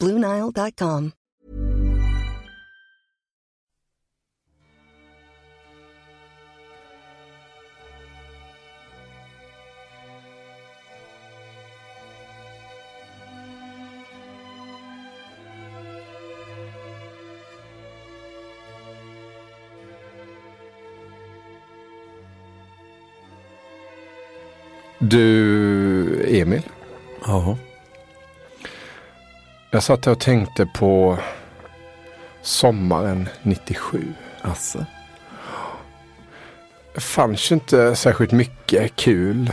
BlueNile.com. Du, Emil. Ja. Jag satt och tänkte på sommaren 97. Asså. Det fanns ju inte särskilt mycket kul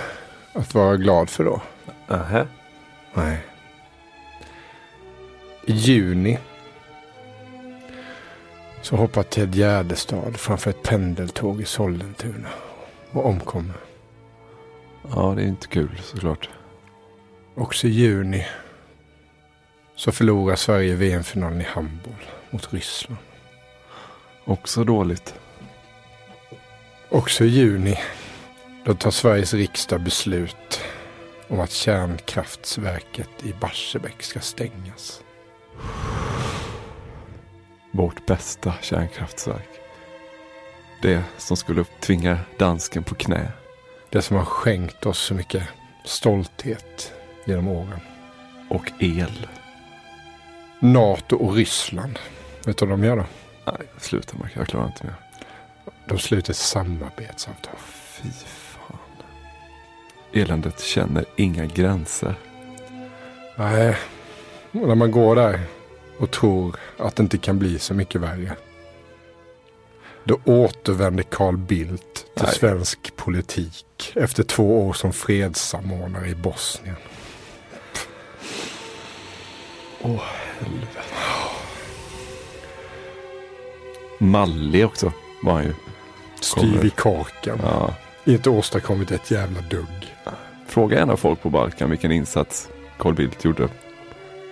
att vara glad för då. Aha. Nej. I juni så hoppade Ted Gärdestad framför ett pendeltåg i Sollentuna och omkom. Ja, det är inte kul såklart. Också i juni så förlorar Sverige VM-finalen i handboll mot Ryssland. Också dåligt. Också i juni då tar Sveriges riksdag beslut om att kärnkraftsverket i Barsebäck ska stängas. Vårt bästa kärnkraftsverk. Det som skulle tvinga dansken på knä. Det som har skänkt oss så mycket stolthet genom åren. Och el. NATO och Ryssland. Vet du vad de gör då? Nej, sluta Mark. Jag klarar inte mer. De sluter samarbetsavtal. Fy fan. Eländet känner inga gränser. Nej. Och när man går där och tror att det inte kan bli så mycket värre. Då återvände Carl Bildt till svensk politik efter 2 år som fredssamordnare i Bosnien. Åh, helvete. Mallig också var han ju. Styr i korken. Ja. Inte åstadkommit ett jävla dugg. Fråga en av folk på Balkan vilken insats Carl Bildt gjorde.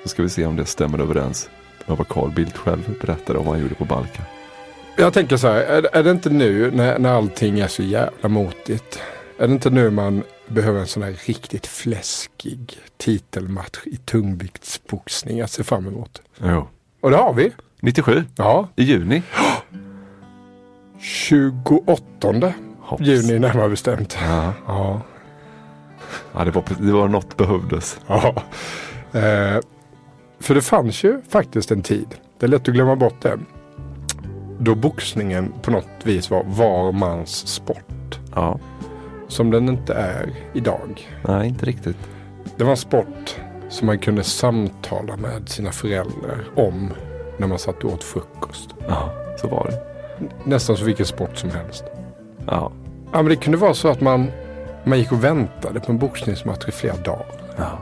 Så ska vi se om det stämmer överens med vad Carl Bildt själv berättade om vad han gjorde på Balkan. Jag tänker så här, är det inte nu när allting är så jävla motigt? Är det inte nu man behöver en sån här riktigt fläskig titelmatch i tungviktsboxning att se fram emot? Jo. Och det har vi. 97? Ja. I juni? 28 Hopps. Juni närmare bestämt. Ja. Ja. Ja, det var något behövdes. Ja. För det fanns ju faktiskt en tid. Det är lätt att glömma bort det. Då boxningen på något vis var varmans sport. Ja. Som den inte är idag. Nej, inte riktigt. Det var en sport som man kunde samtala med sina föräldrar om när man satt och åt frukost. Ja, så var det. Nästan så vilken sport som helst. Ja. Ja, men det kunde vara så att man gick och väntade på en boxningsmatch i flera dagar. Ja.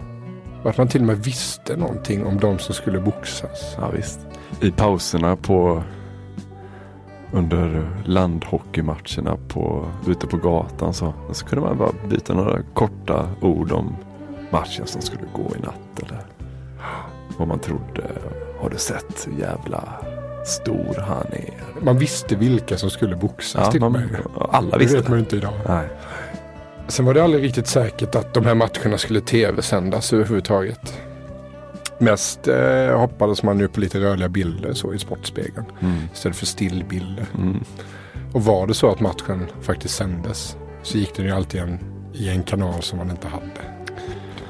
Och att man till och med visste någonting om de som skulle boxas. Ja, visst. I pauserna på... Under landhockeymatcherna ute på gatan så kunde man bara byta några korta ord om matchen som skulle gå i natt eller vad man trodde. Har du sett jävla stor han är? Man visste vilka som skulle boxas, ja, till man, mig. Alla visste det. Vet man inte idag. Nej. Sen var det aldrig riktigt säkert att de här matcherna skulle tv-sändas överhuvudtaget. Mest hoppades man nu på lite rörliga bilder så i sportspegeln istället för stillbilder. Mm. Och var det så att matchen faktiskt sändes så gick den ju alltid i en kanal som man inte hade.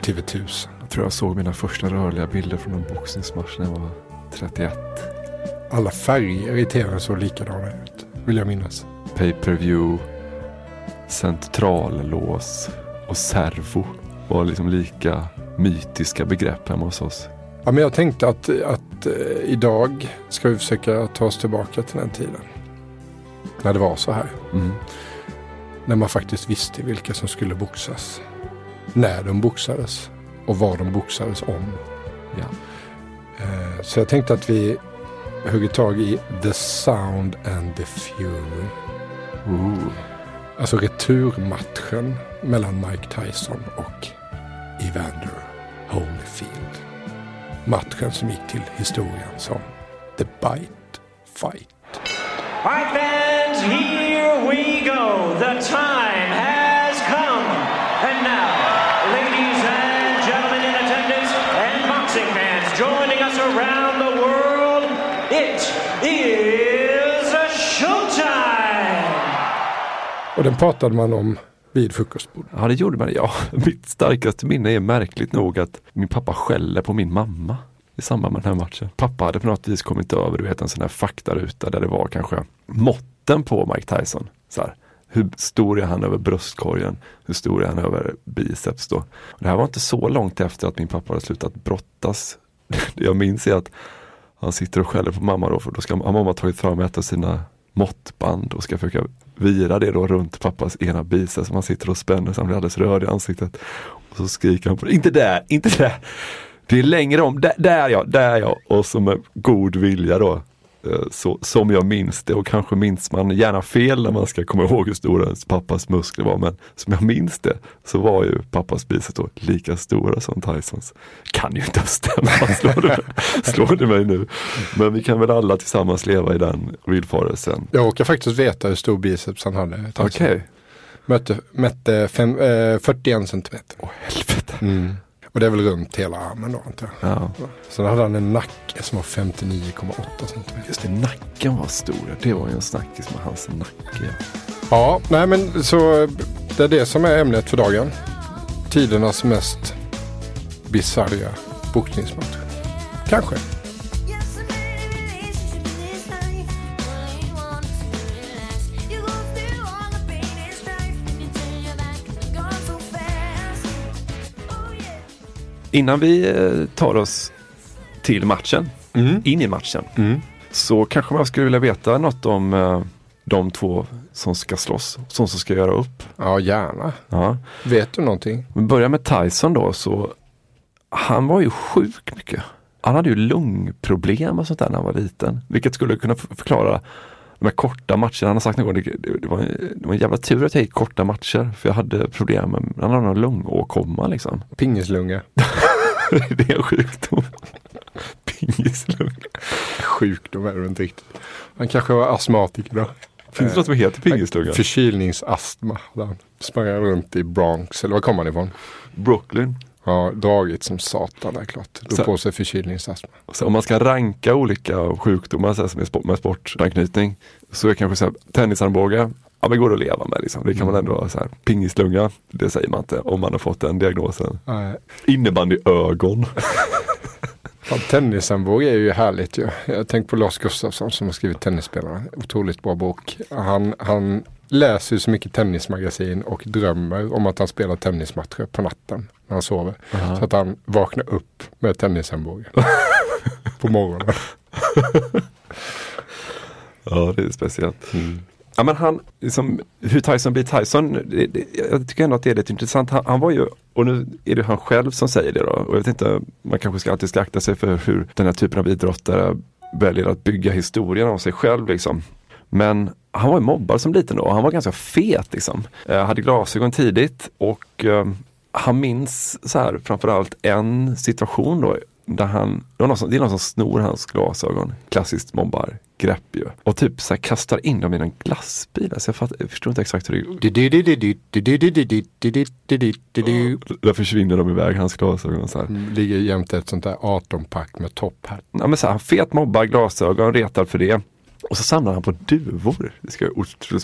TV1000. Jag tror jag såg mina första rörliga bilder från en boxningsmatch när jag var 31. Alla färger i tv såg likadana ut, vill jag minnas. Pay-per-view, centrallås och servo var liksom lika mytiska begrepp hemma hos oss. Ja, men jag tänkte att idag ska vi försöka ta oss tillbaka till den tiden. När det var så här. Mm. När man faktiskt visste vilka som skulle boxas. När de boxades. Och vad de boxades om. Ja. Så jag tänkte att vi hugger tag i The Sound and the Fury. Ooh. Alltså returmatchen mellan Mike Tyson och Evander Holyfield. Matchen som gick till historien som The Bite Fight. All right, fans, here we go. The time has come. And now, ladies and gentlemen in attendance and boxing fans joining us around the world, it is a showtime! Och den pratade man om vid frukostbord. Ja, det gjorde man. Ja, mitt starkaste minne är märkligt nog att min pappa skäller på min mamma i samband med den här matchen. Pappa hade på något vis kommit över, du vet, en sån här faktaruta där det var kanske måtten på Mike Tyson. Så här, hur stor är han över bröstkorgen? Hur stor är han över biceps då? Och det här var inte så långt efter att min pappa hade slutat brottas. Det jag minns är att han sitter och skäller på mamma då, för då har mamma tagit fram ett av sina måttband och ska försöka vira det då runt pappas ena biceps som han sitter och spänner så han blir alldeles röd i ansiktet. Och så skriker han på det. Inte där, inte där! Det är längre om, där ja. Och som med god vilja då, så, som jag minns det. Och kanske minns man gärna fel när man ska komma ihåg hur stor ens pappas muskler var. Men som jag minns det så var ju pappas biceps då lika stora som Tysons. Kan ju inte stämma, slår det mig nu. Men vi kan väl alla tillsammans leva i den villfarelsen. Jag åker faktiskt veta hur stor biceps han hade. Okej. Mätte 41 centimeter. Åh, helvete. Mm. Och det är väl runt hela armen då, antar jag. Ja. Sen hade han en nacke som var 59,8 centimeter. Just det, nacken var stor. Det var ju en snackis med hans nacke. Ja, nej men så det är det som är ämnet för dagen. Tidernas mest bizarra boxningsmatch. Kanske. Innan vi tar oss till matchen, in i matchen, så kanske man skulle vilja veta något om de två som ska slåss, som ska göra upp. Ja, gärna. Ja. Vet du någonting? Vi börjar med Tyson då, så han var ju sjuk mycket. Han hade ju lungproblem och sånt där när han var liten, vilket skulle kunna förklara de här korta matcherna. Han har sagt någon gång, det var en jävla tur att jag gick korta matcher, för jag hade problem med, han hade någon lungåkomma liksom. Pingislunga. Det är en sjukdom. Pingislunga. Sjukdom är det inte riktigt. Han kanske var astmatiker då. Finns det något som heter pingislunga? Förkylningsastma. Han sprang runt i Bronx, eller var kom han ifrån? Brooklyn. Ja, dragit som satan, det är klart. Då så, på sig förkylningsastma. Så om man ska ranka olika sjukdomar så här, som är med sportanknytning, så är kanske så här, tennisarmbåge, ja men går att leva med liksom. Det kan man ändå så här, pingislunga, det säger man inte om man har fått den diagnosen. Innebandyögon. Ja, tennisarmbåge är ju härligt ju. Jag tänker på Lars Gustafsson som har skrivit Tennisspelarna. Otroligt bra bok. Han läser ju så mycket Tennismagasin och drömmer om att han spelar tennismatcher på natten när han sover. Uh-huh. Så att han vaknar upp med tennisarmbåge på morgonen. Ja, det är speciellt. Mm. Ja, men han, liksom, hur Tyson blir Tyson, jag tycker ändå att det är lite intressant. Han var ju, och nu är det han själv som säger det då. Och jag vet inte, man kanske alltid ska akta sig för hur den här typen av idrottare väljer att bygga historien om sig själv liksom. Men han var ju mobbad som liten då. Han var ganska fet liksom. Hade glasögon tidigt och han minns så här framförallt en situation då där han, det är någon som snor hans glasögon, klassiskt mobbargrepp ju, och typ så här kastar in dem i en glassbil. Alltså jag förstår inte exakt hur det där försvinner de iväg, hans glasögon så här. Ligger jämte ett sånt där 18-pack med topp här. Ja men så här, fet mobbar, glasögon, retar för det. Och så samlade han på duvor. Jag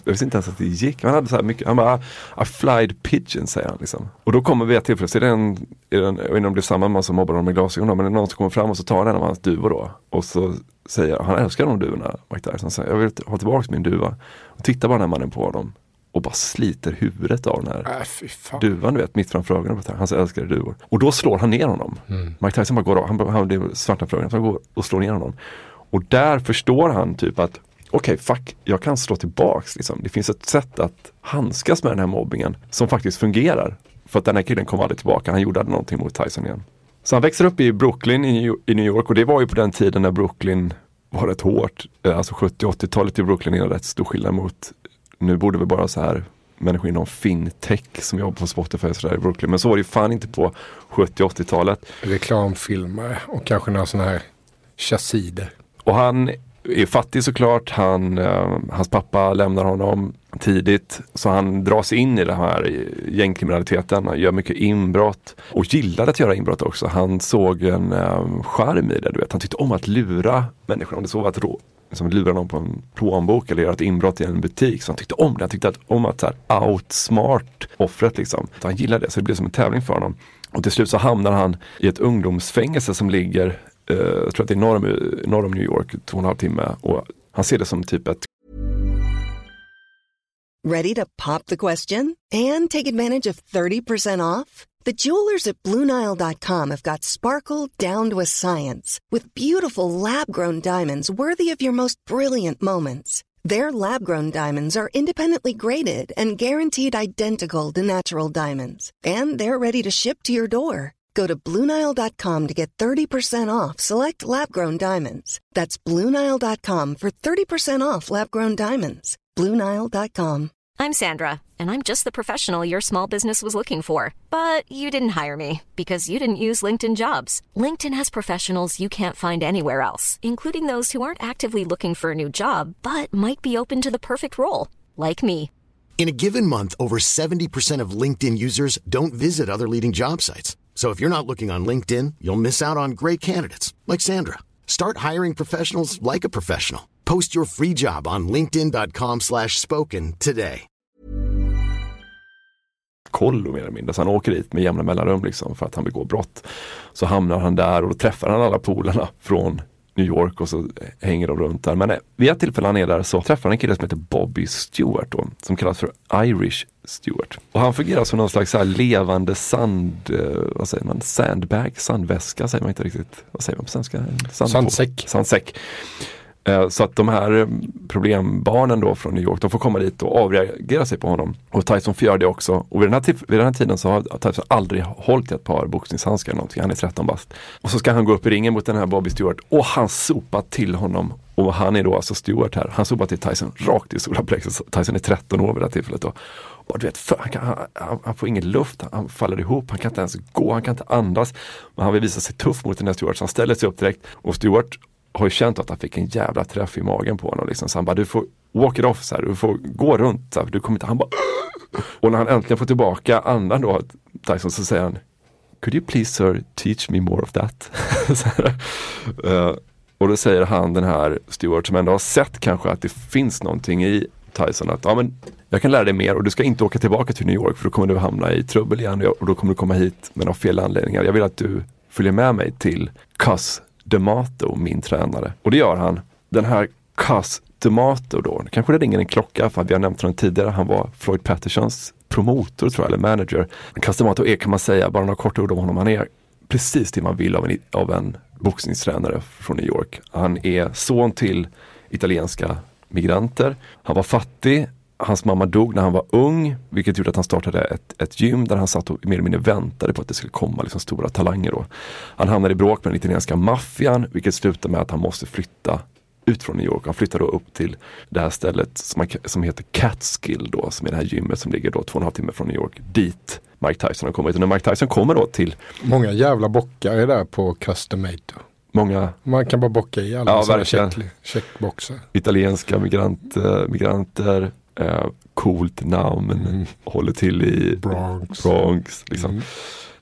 visste inte ens att det gick. Han hade så här mycket, han bara, a flied pigeon, säger han liksom. Och då kommer vi till, för så är det en, jag vet inte om det är samma man som mobbar honom med glasögon, men det är någon som kommer fram och så tar han en av hans duvor då. Och så säger han älskar de duvorna, Mike Tyson. Så jag vill ha tillbaka min duva. Och tittar bara den här mannen på honom och bara sliter huvudet av den här duvan, du vet, mitt framför ögonen. Han älskar duvor. Och då slår han ner honom. Mike Tyson bara går av. Han blir svarta för ögonen, så han går och slår ner honom. Och där förstår han typ att okej, fuck, jag kan slå tillbaks liksom. Det finns ett sätt att handskas med den här mobbingen som faktiskt fungerar. För att den här killen kom aldrig tillbaka. Han gjorde någonting mot Tyson igen. Så han växer upp i Brooklyn i New York. Och det var ju på den tiden när Brooklyn var rätt hårt. Alltså 70-80-talet i Brooklyn är en rätt stor skillnad mot. Nu borde vi bara så här människor inom fintech som jobbar på Spotify och sådär i Brooklyn. Men så var det ju fan inte på 70-80-talet. Reklamfilmer och kanske några sådana här chassider. Och han är fattig såklart, hans pappa lämnar honom tidigt, så han dras in i den här gängkriminaliteten, han gör mycket inbrott och gillade att göra inbrott också. Han såg en charm i det, du vet, han tyckte om att lura människor, om det så var att liksom lura någon på en plånbok eller göra ett inbrott i en butik, så han tyckte om det, han tyckte om att så här, outsmart offret liksom, så han gillade det, så det blev som en tävling för honom. Och till slut så hamnar han i ett ungdomsfängelse som ligger jag tror att det är norr om New York, 2,5 timmar, och han ser det som typ ett... Ready to pop the question and take advantage of 30% off? The jewelers at BlueNile.com have got sparkle down to a science with beautiful lab-grown diamonds worthy of your most brilliant moments. Their lab-grown diamonds are independently graded and guaranteed identical to natural diamonds, and they're ready to ship to your door. Go to BlueNile.com to get 30% off select lab-grown diamonds. That's BlueNile.com for 30% off lab-grown diamonds. BlueNile.com. I'm Sandra, and I'm just the professional your small business was looking for. But you didn't hire me because you didn't use LinkedIn Jobs. LinkedIn has professionals you can't find anywhere else, including those who aren't actively looking for a new job, but might be open to the perfect role, like me. In a given month, over 70% of LinkedIn users don't visit other leading job sites. So if you're not looking on LinkedIn, you'll miss out on great candidates like Sandra. Start hiring professionals like a professional. Post your free job on linkedin.com/spoken today. Kollo mer eller mindre, så han åker dit med jämna mellanrum liksom för att han begår brott. Så hamnar han där och då träffar han alla polarna från New York och så hänger de runt där. Men vid ett tillfälle han är där så träffar han en kille som heter Bobby Stewart då, som kallas för Irish Stewart. Och han fungerar som någon slags så här levande sandväska, säger man inte riktigt. Vad säger man på svenska? Sandsäck. Så att de här problembarnen då från New York, de får komma dit och avreagera sig på honom. Och Tyson gör det också. Och vid den här tiden så har Tyson aldrig hållit ett par boxningshandskar eller någonting. Han är 13 bast. Och så ska han gå upp i ringen mot den här Bobby Stewart. Och han sopar till honom. Och han är då alltså Stewart här. Han sopar till Tyson rakt i solarplexus. Tyson är 13 år vid det här tillfället då. Och du vet, han får ingen luft. Han faller ihop. Han kan inte ens gå. Han kan inte andas. Men han vill visa sig tuff mot den här Stewart. Så han ställer sig upp direkt. Och Stewart har ju känt att han fick en jävla träff i magen på honom liksom. Så han bara, du får walk it off så här, du får gå runt så här, du kommer inte, han bara och när han äntligen får tillbaka andan då Tyson, så säger han, could you please sir teach me more of that? Och då säger han, den här Stewart som ändå har sett kanske att det finns någonting i Tyson, att ja men jag kan lära dig mer och du ska inte åka tillbaka till New York för då kommer du hamna i trubbel igen och då kommer du komma hit med några fel anledningar. Jag vill att du följer med mig till Cus D'Amato, min tränare. Och det gör han. Den här Cus D'Amato då, kanske det ringer en klocka för att vi har nämnt honom tidigare, han var Floyd Pattersons promotor tror jag, eller manager. Cus D'Amato är, kan man säga, bara några korta ord om honom, han är precis det man vill av en boxningstränare från New York. Han är son till italienska migranter. Han var fattig. Hans mamma dog när han var ung, vilket gjorde att han startade ett gym där han satt och mer eller mindre väntade på att det skulle komma liksom stora talanger då. Han hamnade i bråk med den italienska maffian, vilket slutade med att han måste flytta ut från New York. Han flyttade då upp till det här stället som heter Catskill då, som är det här gymmet som ligger då 2,5 timmar från New York, dit Mike Tyson har kommit. Och när Mike Tyson kommer då till... Många jävla bockar är där på Cus D'Amato. Många... Man kan bara bocka i alla sådana checkboxar. Italienska migranter, coolt namn, håller till i Bronx liksom.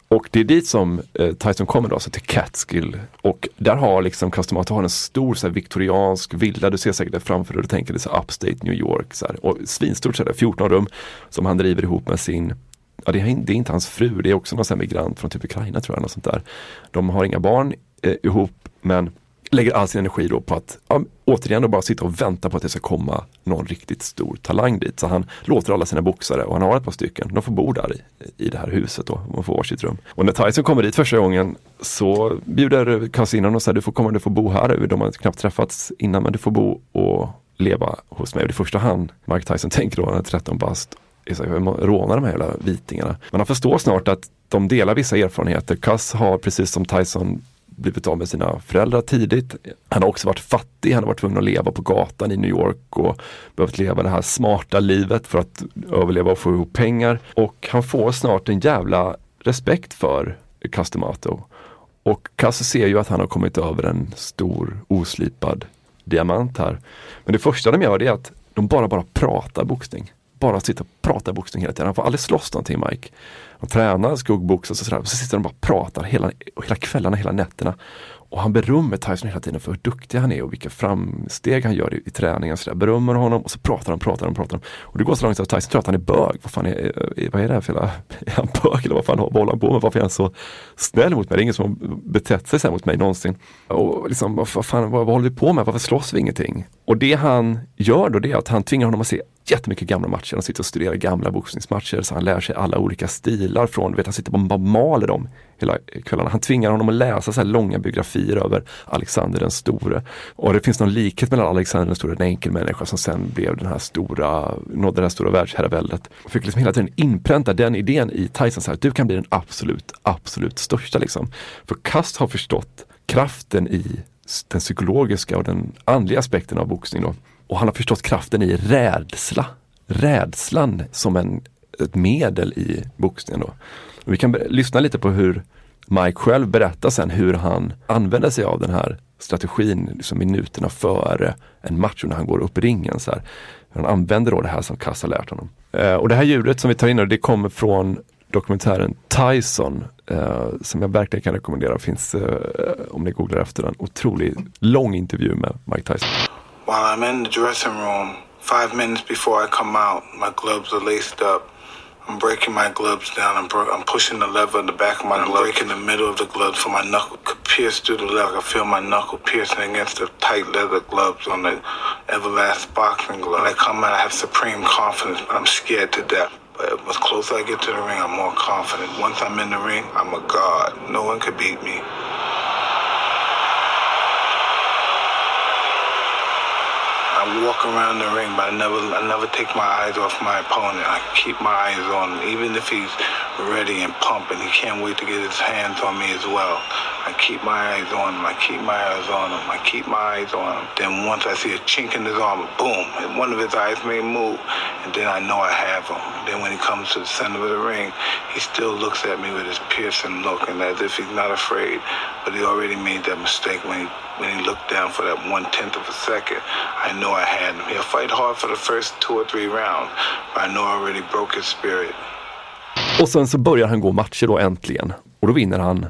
Och det är dit som Tyson kommer då, så till Catskill. Och där har liksom Cus D'Amato har en stor så här, viktoriansk villa. Du ser säkert det framför dig, du tänker det så här, upstate New York. Så här. Och svinstort, så här, 14 rum som han driver ihop med sin... Ja, det är inte hans fru, det är också någon sån här migrant från typ Ukraina tror jag, något sånt där. De har inga barn ihop, men lägger all sin energi då på att återigen då bara sitta och vänta på att det ska komma någon riktigt stor talang dit. Så han låter alla sina boxare, och han har ett par stycken, de får bo där i det här huset då, man får varsitt rum. Och när Tyson kommer dit första gången så bjuder kasinon och säger, du får bo här, de har knappt träffats innan, men du får bo och leva hos mig. Och det första han, Mike Tyson, tänker då, han är 13 bast, rånar de här hela vitingarna. Men han förstår snart att de delar vissa erfarenheter. Cus har, precis som Tyson, blivit av med sina föräldrar tidigt. Han har också varit fattig, han har varit tvungen att leva på gatan i New York och behövt leva det här smarta livet för att överleva och få ihop pengar. Och han får snart en jävla respekt för Cus D'Amato. Och Cus ser ju att han har kommit över en stor oslipad diamant här. Men det första de gör är att de bara pratar boxning. Bara sitta och prata boxning hela tiden. Han får aldrig slåss någonting, Mike. Han tränar skuggbox och sådär. Och så sitter de bara och pratar hela kvällarna, hela nätterna. Och han berömmer Tyson hela tiden för hur duktig han är och vilka framsteg han gör i träningen. Så där. Berömmer honom och så pratar han. Och det går så långt att Tyson tror att han är bög. Vad fan är det här för hela... Är han bög eller vad håller han på med? Varför är han så snäll mot mig? Det är ingen som har betett sig så här mot mig någonsin. Och liksom, vad håller vi på med? Varför slåss vi ingenting? Och det han gör då, det är att han tvingar honom att se jättemycket gamla matcher. Han sitter och studerar gamla boxningsmatcher, så han lär sig alla olika stilar från, han sitter och maler dem hela kvällarna. Han tvingar honom att läsa så här långa biografier över Alexander den store. Och det finns någon likhet mellan Alexander den store och en enkel människa som sen blev nådde det här stora världsherraväldet. Och fick liksom hela tiden inpränta den idén i Tyson så här, att du kan bli den absolut största liksom. För Cus har förstått kraften i den psykologiska och den andliga aspekten av boxning då. Och han har förstått kraften i rädsla. Rädslan som ett medel i boxningen då. Och vi kan lyssna lite på hur Mike själv berättar sen hur han använder sig av den här strategin liksom minuterna före en match när han går upp i ringen så här. Han använder då det här som Cus har lärt honom. Och det här ljudet som vi tar in nu, det kommer från dokumentären Tyson, som jag verkligen kan rekommendera. Finns, om ni googlar efter den, otroligt lång intervju med Mike Tyson. While I'm in the dressing room, 5 minutes before I come out, my gloves are laced up. I'm breaking my gloves down. I'm pushing the lever in the back of my glove. I'm breaking the middle of the glove so my knuckle could pierce through the leather. I feel my knuckle piercing against the tight leather gloves on the Everlast boxing glove. When I come out, I have supreme confidence, but I'm scared to death. But as close as I get to the ring, I'm more confident. Once I'm in the ring, I'm a god. No one could beat me. I walk around the ring, but I never take my eyes off my opponent. I keep my eyes on him, even if he's ready and pumping. He can't wait to get his hands on me as well. I keep my eyes on him. Then once I see a chink in his armor, boom, and one of his eyes may move, and then I know I have him. And then when he comes to the center of the ring, he still looks at me with his piercing look, and as if he's not afraid, but he already made that mistake when he looked down for that 1/10 of a second. I know I had him. He'll fight hard for the first 2 or 3 rounds, but I know I already broke his spirit. Och sen så börjar han gå matcher då äntligen. Och då vinner han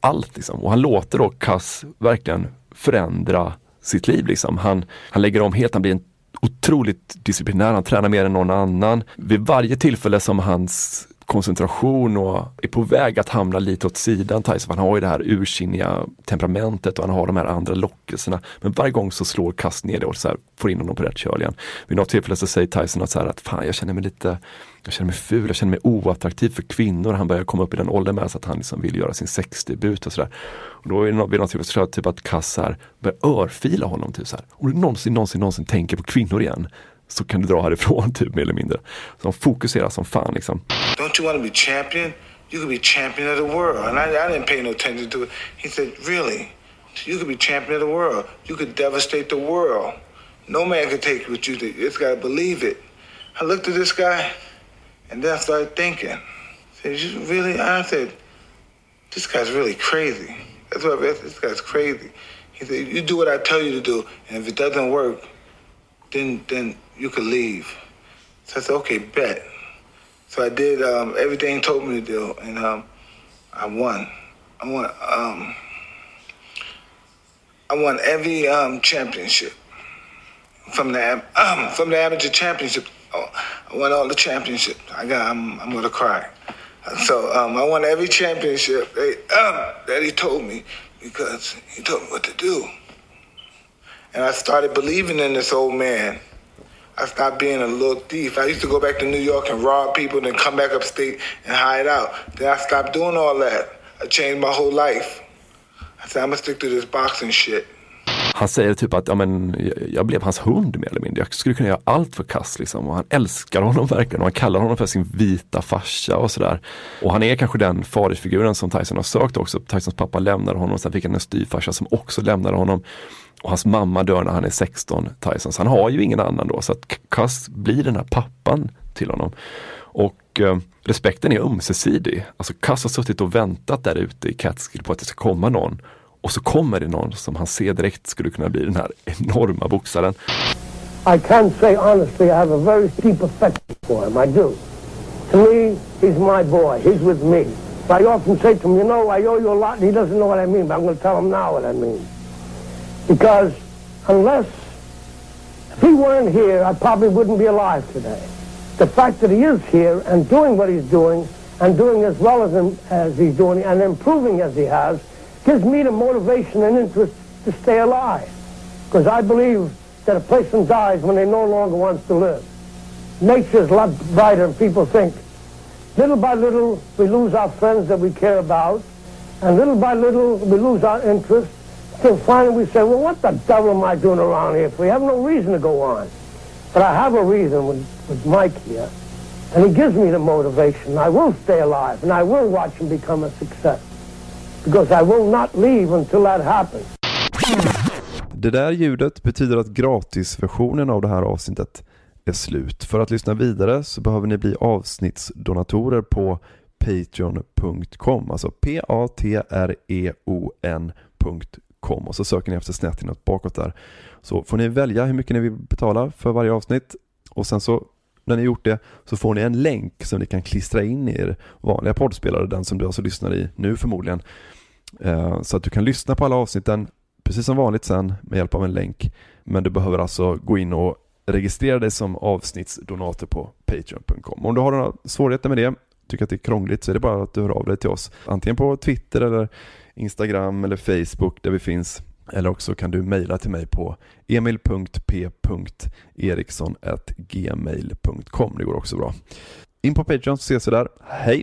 allt liksom. Och han låter då Cus verkligen förändra sitt liv liksom. Han lägger om helt, han blir en otroligt disciplinär, han tränar mer än någon annan. Vid varje tillfälle som hans koncentration och är på väg att hamna lite åt sidan, Tyson, han har ju det här ursinniga temperamentet och han har de här andra lockelserna, men varje gång så slår Cus ner det och så här, får in honom på rätt köl igen. Vid något tillfälle så säger Tyson att, så här, att fan, jag känner mig ful, jag känner mig oattraktiv för kvinnor. Han börjar komma upp i den åldern med så att han liksom vill göra sin sexdebut och sådär. Och då är det vid något tillfälle typ att Cus här börjar örfila honom typ så här. Om du någonsin tänker på kvinnor igen, så kan du dra härifrån typ, mer eller mindre. Så de fokuserar som fan liksom. Don't you want to be champion? You could be champion of the world. And I didn't pay no attention to it. He said, really? You could be champion of the world. You could devastate the world. No man can take what you do. It's got to believe it. I looked at this guy, and then I started thinking. I said, this guy's really crazy. That's what I said. This guy's crazy. He said, you do what I tell you to do, and if it doesn't work, then you could leave. So I said, okay, bet. So I did everything he told me to do, and I won. I won every championship. From the amateur championship, I won all the championships. I'm gonna cry. So I won every championship that he told me, because he told me what to do. And I started believing in this old man. I stopped being a little thief. I used to go back to New York and rob people, and then come back upstate and hide out. Then I stopped doing all that. I changed my whole life. I said, I'm gonna stick to this boxing shit. Han säger typ att ja, men, jag blev hans hund mer eller mindre. Jag skulle kunna göra allt för Cus liksom. Och han älskar honom verkligen. Och han kallar honom för sin vita farsa och sådär. Och han är kanske den fadersfiguren som Tyson har sökt också. Tysons pappa lämnade honom. Sen fick han en styvfarsa som också lämnade honom. Och hans mamma dör när han är 16, Tyson. Så han har ju ingen annan då. Så att Cus blir den här pappan till honom. Och respekten är ömsesidig. Alltså Cus har suttit och väntat där ute i Catskill på att det ska komma någon. Och så kommer det någon som han ser direkt skulle kunna bli den här enorma boxaren. I can say honestly I have a very deep affection for him. I do. To me, he's my boy. He's with me. But I often say to him, you know, I owe you a lot, and he doesn't know what I mean, but I'm going to tell him now what I mean. Because unless, if he weren't here, I probably wouldn't be alive today. The fact that he is here and doing what he's doing, and doing as well as he's doing, and improving as he has, gives me the motivation and interest to stay alive, because I believe that a person dies when they no longer wants to live. Nature's a lot brighter, and people think little by little we lose our friends that we care about, and little by little we lose our interest, till finally we say, well, what the devil am I doing around here? If we have no reason to go on. But I have a reason with Mike here, and he gives me the motivation. I will stay alive, and I will watch him become a success. Because I will not leave until that happens. Det där ljudet betyder att gratisversionen av det här avsnittet är slut. För att lyssna vidare så behöver ni bli avsnittsdonatorer på patreon.com. Alltså patreon.com. Och så söker ni efter snett inåt bakåt där. Så får ni välja hur mycket ni vill betala för varje avsnitt. Och sen så, när ni gjort det, så får ni en länk som ni kan klistra in i er vanliga poddspelare, den som du alltså lyssnar i nu förmodligen. Så att du kan lyssna på alla avsnitten precis som vanligt sen med hjälp av en länk. Men du behöver alltså gå in och registrera dig som avsnittsdonator på patreon.com. Om du har några svårigheter med det, tycker att det är krångligt, så är det bara att du hör av dig till oss. Antingen på Twitter eller Instagram eller Facebook där vi finns. Eller också kan du mejla till mig på emil.p.eriksson@gmail.com. Det går också bra. In på Patreon så ses vi där. Hej!